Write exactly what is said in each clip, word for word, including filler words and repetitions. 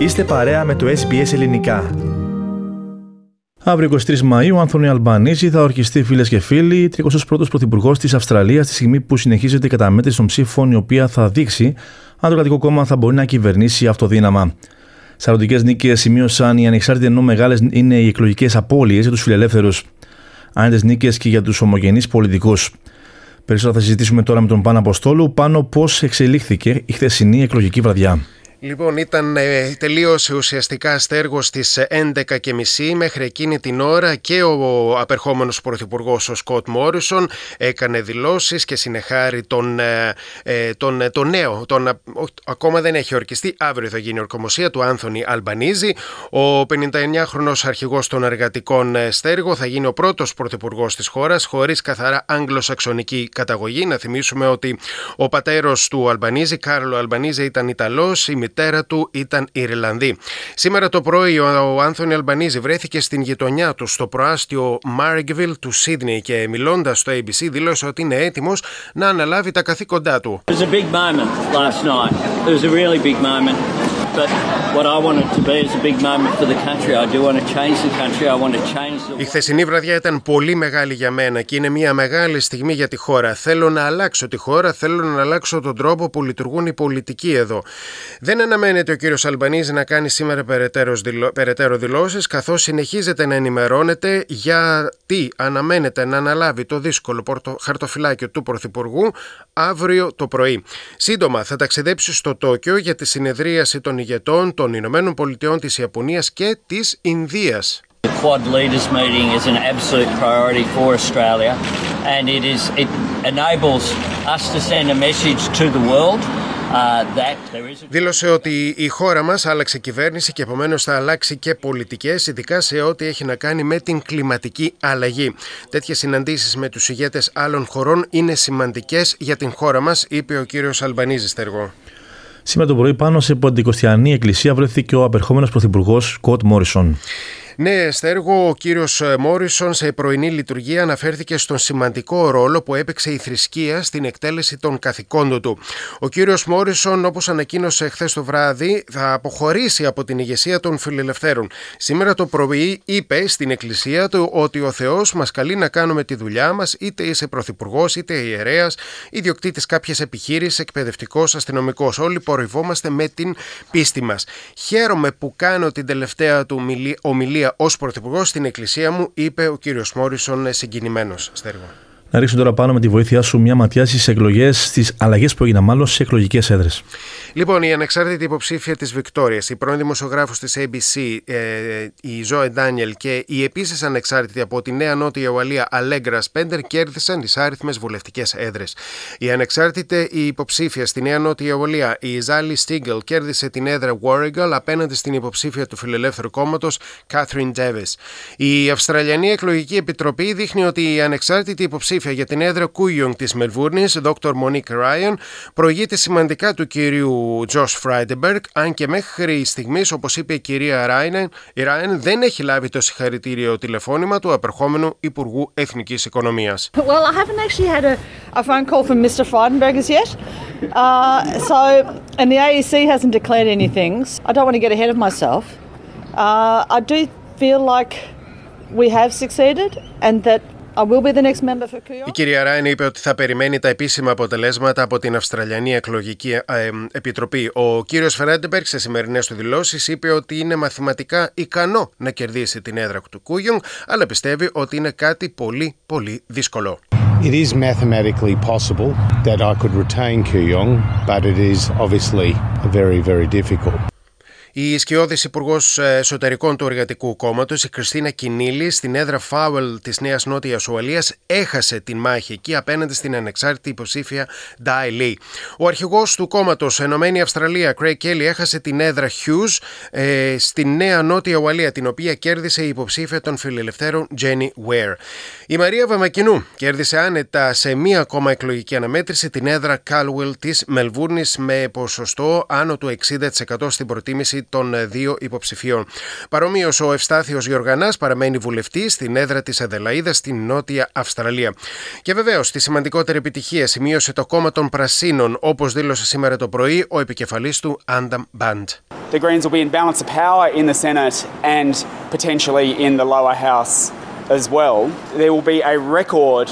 Είστε παρέα με το Ες Μπι Ες Ελληνικά. Αύριο εικοστή τρίτη Μαΐου, ο Anthony Albanese θα ορκιστεί, φίλες και φίλοι, τριακοστός πρώτος πρωθυπουργός της Αυστραλίας, στη στιγμή που συνεχίζεται η καταμέτρηση των ψήφων, η οποία θα δείξει αν το Εργατικό κόμμα θα μπορεί να κυβερνήσει αυτοδύναμα. Σαρωτικές νίκες σημείωσαν οι ανεξάρτητοι, ενώ μεγάλες είναι οι εκλογικές απώλειες για τους φιλελεύθερους. Άνετες νίκες και για τους ομογενείς πολιτικούς. Περισσότερα θα συζητήσουμε τώρα με τον Πάνο Αποστόλου. Πάνω, πώς εξελίχθηκε η χθεσινή εκλογική βραδιά? Λοιπόν, ήταν, ε, τελείωσε ουσιαστικά αστέργος στις έντεκα και μισή. Μέχρι εκείνη την ώρα και ο απερχόμενος πρωθυπουργός, ο Σκοτ Μόρισον, έκανε δηλώσεις και συνεχάρει τον, ε, τον, τον νέο. Τον, ο, ακόμα δεν έχει ορκιστεί, αύριο θα γίνει η ορκομοσία του Anthony Albanese. Ο πενήντα εννιάχρονος αρχηγός των εργατικών στέργο θα γίνει ο πρώτος πρωθυπουργός της χώρας, χωρίς καθαρά Άγγλο-Σαξονική καταγωγή. Να θυμίσουμε ότι ο πατέρος του Albanese, Κάρλο Αλμπανίζι, ήταν Ιταλός, η μητέρα του ήταν Ιρλανδή. Σήμερα το πρωί ο Anthony Albanese βρέθηκε στην γειτονιά του, στο προάστιο Marrickville του Σίδνεϊ, και μιλώντας στο έι μπι σι δήλωσε ότι είναι έτοιμος να αναλάβει τα καθήκοντά του. Η χθεσινή βραδιά ήταν πολύ μεγάλη για μένα και είναι μια μεγάλη στιγμή για τη χώρα. Θέλω να αλλάξω τη χώρα, θέλω να αλλάξω τον τρόπο που λειτουργούν οι πολιτικοί εδώ. Δεν αναμένεται ο κύριος Albanese να κάνει σήμερα περαιτέρω δηλώσεις, καθώς συνεχίζεται να ενημερώνεται γιατί αναμένεται να αναλάβει το δύσκολο χαρτοφυλάκιο του πρωθυπουργού αύριο το πρωί. Σύντομα θα ταξιδέψει στο Τόκιο για τη συνεδρίαση των ηγετών των Ηνωμένων Πολιτειών, της Ιαπωνίας και της Ινδίας. The Quad Leaders meeting is an absolute priority for Australia, and it is it enables us to send a message to the world. Δήλωσε ότι η χώρα μας άλλαξε κυβέρνηση και επομένως θα αλλάξει και πολιτικές, ειδικά σε ό,τι έχει να κάνει με την κλιματική αλλαγή. Τέτοιες συναντήσεις με τους ηγέτες άλλων χωρών είναι σημαντικές για την χώρα μας, είπε ο κύριος Albanese στεργό. Σήμερα το πρωί πάνω σε ποντικοστιανή εκκλησία βρέθηκε ο απερχόμενος πρωθυπουργός Σκοτ Μόρισον. Ναι, στέργο, ο κύριος Μόρισον σε πρωινή λειτουργία αναφέρθηκε στον σημαντικό ρόλο που έπαιξε η θρησκεία στην εκτέλεση των καθηκόντων του. Ο κύριος Μόρισον, όπως ανακοίνωσε χθες το βράδυ, θα αποχωρήσει από την ηγεσία των φιλελευθέρων. Σήμερα το πρωί είπε στην εκκλησία του ότι ο Θεός μας καλεί να κάνουμε τη δουλειά μας, είτε είσαι πρωθυπουργός, είτε ιερέας, ιδιοκτήτης κάποιες επιχείρησης, εκπαιδευτικός, αστυνομικός. Όλοι πορευόμαστε με την πίστη μας. Χαίρομαι που κάνω την τελευταία του ομιλία ως πρωθυπουργός στην εκκλησία μου, είπε ο κύριος Μόρισον συγκινημένος στέργο. Να ρίξουμε τώρα πάνω με τη βοήθειά σου μια ματιά στις εκλογές, στις αλλαγές που έγιναν μάλλον στις εκλογικές έδρες. Λοιπόν, η ανεξάρτητη υποψήφια της Βικτόριας, η πρώην δημοσιογράφος της έι μπι σι, ε, η Zoe Daniel, και η επίσης ανεξάρτητη από τη Νέα Νότια Ουαλία Allegra Spender κέρδισαν τις άριθμες βουλευτικές έδρες. Η ανεξάρτητη υποψήφια στη Νέα Νότια Ουαλία, η Zali Steggall, κέρδισε την έδρα Warrigal απέναντι στην υποψήφια του Φιλελεύθερου Κόμματος Catherine Davis. Η Αυστραλιανή Εκλογική Επιτροπή δείχνει ότι η ανεξάρτητη υποψήφια για την έδρα Κούγιονγκ της Μελβούρνης, Δόκτωρ Monique Ryan, προηγείται σημαντικά του κυρίου Josh Frydenberg, αν και μέχρι στιγμής, όπως είπε η κυρία Raine, η Raine δεν έχει λάβει το συγχαρητήριο τηλεφώνημα του απερχόμενου Υπουργού Εθνικής Οικονομίας. Well, I haven't actually had a, a phone call from Mister Frydenberg as yet. Uh, so, and the A E C hasn't declared anything. I don't want to get ahead of myself. Uh, I do feel like we have succeeded and that η κυρία Ράιν είπε ότι θα περιμένει τα επίσημα αποτελέσματα από την Αυστραλιανή Εκλογική Επιτροπή. Ο κύριος Φρέντεμπεργκ σε σημερινές του δηλώσεις είπε ότι είναι μαθηματικά ικανό να κερδίσει την έδρα του Κούγιονγκ, αλλά πιστεύει ότι είναι κάτι πολύ πολύ δύσκολο. It is mathematically possible that I could retain Kooyong, but it is obviously very very difficult. Η σκιώδης υπουργός εσωτερικών του Εργατικού Κόμματος, η Christina Kinneally, στην έδρα Φάουελ της Νέας Νότιας Ουαλίας, έχασε την μάχη εκεί απέναντι στην ανεξάρτητη υποψήφια Dai Llewellyn. Ο αρχηγός του κόμματος Ενωμένη Αυστραλία, Craig Kelly, έχασε την έδρα Hughes ε, στην Νέα Νότια Ουαλία, την οποία κέρδισε η υποψήφια των φιλελευθέρων Jenny Ware. Η Μαρία Βαμβακινού κέρδισε άνετα σε μία ακόμα εκλογική αναμέτρηση την έδρα Calwell της Μελβούρνης με ποσοστό άνω του εξήντα τοις εκατό στην προτίμηση μεταξύ των δύο υποψηφίων. Παρομοίως, ο Ευστάθιος Γιοργανάς παραμένει βουλευτής στην έδρα της Αδελαΐδας στην Νότια Αυστραλία. Και βεβαίως, τη σημαντικότερη επιτυχία σημείωσε το κόμμα των Πρασίνων, όπως δήλωσε σήμερα το πρωί ο επικεφαλής του Adam Bandt. The Greens will be in balance of power in the Senate and potentially in the lower house as well. There will be a record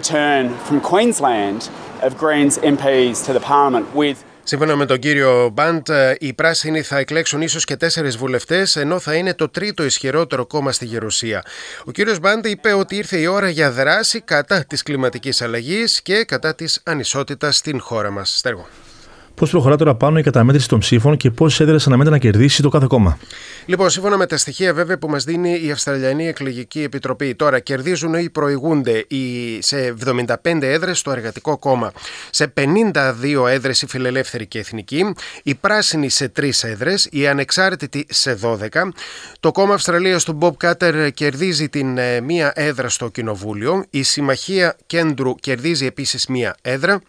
return from Queensland of Greens εμ πις to the Parliament with... Σύμφωνα με τον κύριο Μπαντ, οι Πράσινοι θα εκλέξουν ίσως και τέσσερις βουλευτές, ενώ θα είναι το τρίτο ισχυρότερο κόμμα στη Γερουσία. Ο κύριος Μπαντ είπε ότι ήρθε η ώρα για δράση κατά της κλιματικής αλλαγής και κατά της ανισότητας στην χώρα μας. Στέργο. Πώς προχωρά τώρα πάνω η καταμέτρηση των ψήφων και πόσες έδρες αναμένεται να κερδίσει το κάθε κόμμα? Λοιπόν, σύμφωνα με τα στοιχεία βέβαια που μας δίνει η Αυστραλιανή Εκλογική Επιτροπή, τώρα κερδίζουν ή προηγούνται σε εβδομήντα πέντε έδρες το Εργατικό Κόμμα, σε πενήντα δύο έδρες η Φιλελεύθερη και Εθνική, οι Πράσινοι σε τρεις έδρες, οι Ανεξάρτητοι σε δώδεκα. Το κόμμα Αυστραλίας του Bob Katter κερδίζει την ε, μία έδρα στο Κοινοβούλιο, η Συμμαχία Κέντρου κερδίζει επίσης μία έδρα.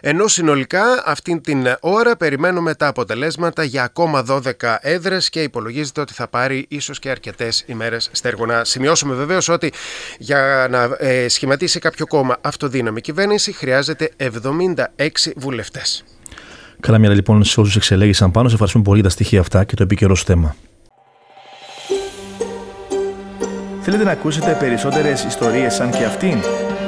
Ενώ συνολικά αυτήν την ώρα περιμένουμε τα αποτελέσματα για ακόμα δώδεκα έδρες και υπολογίζεται ότι θα πάρει ίσως και αρκετές ημέρες, Στέργο. Να σημειώσουμε βεβαίως ότι για να ε, σχηματίσει κάποιο κόμμα αυτοδύναμη κυβέρνηση χρειάζεται εβδομήντα έξι βουλευτές. Καλά μοίρα λοιπόν σε όσους εξελέγησαν πάνω. Σε ευχαριστούμε πολύ για τα στοιχεία αυτά και το επικαιρό σου θέμα. Θέλετε να ακούσετε περισσότερες ιστορίες σαν και αυτήν?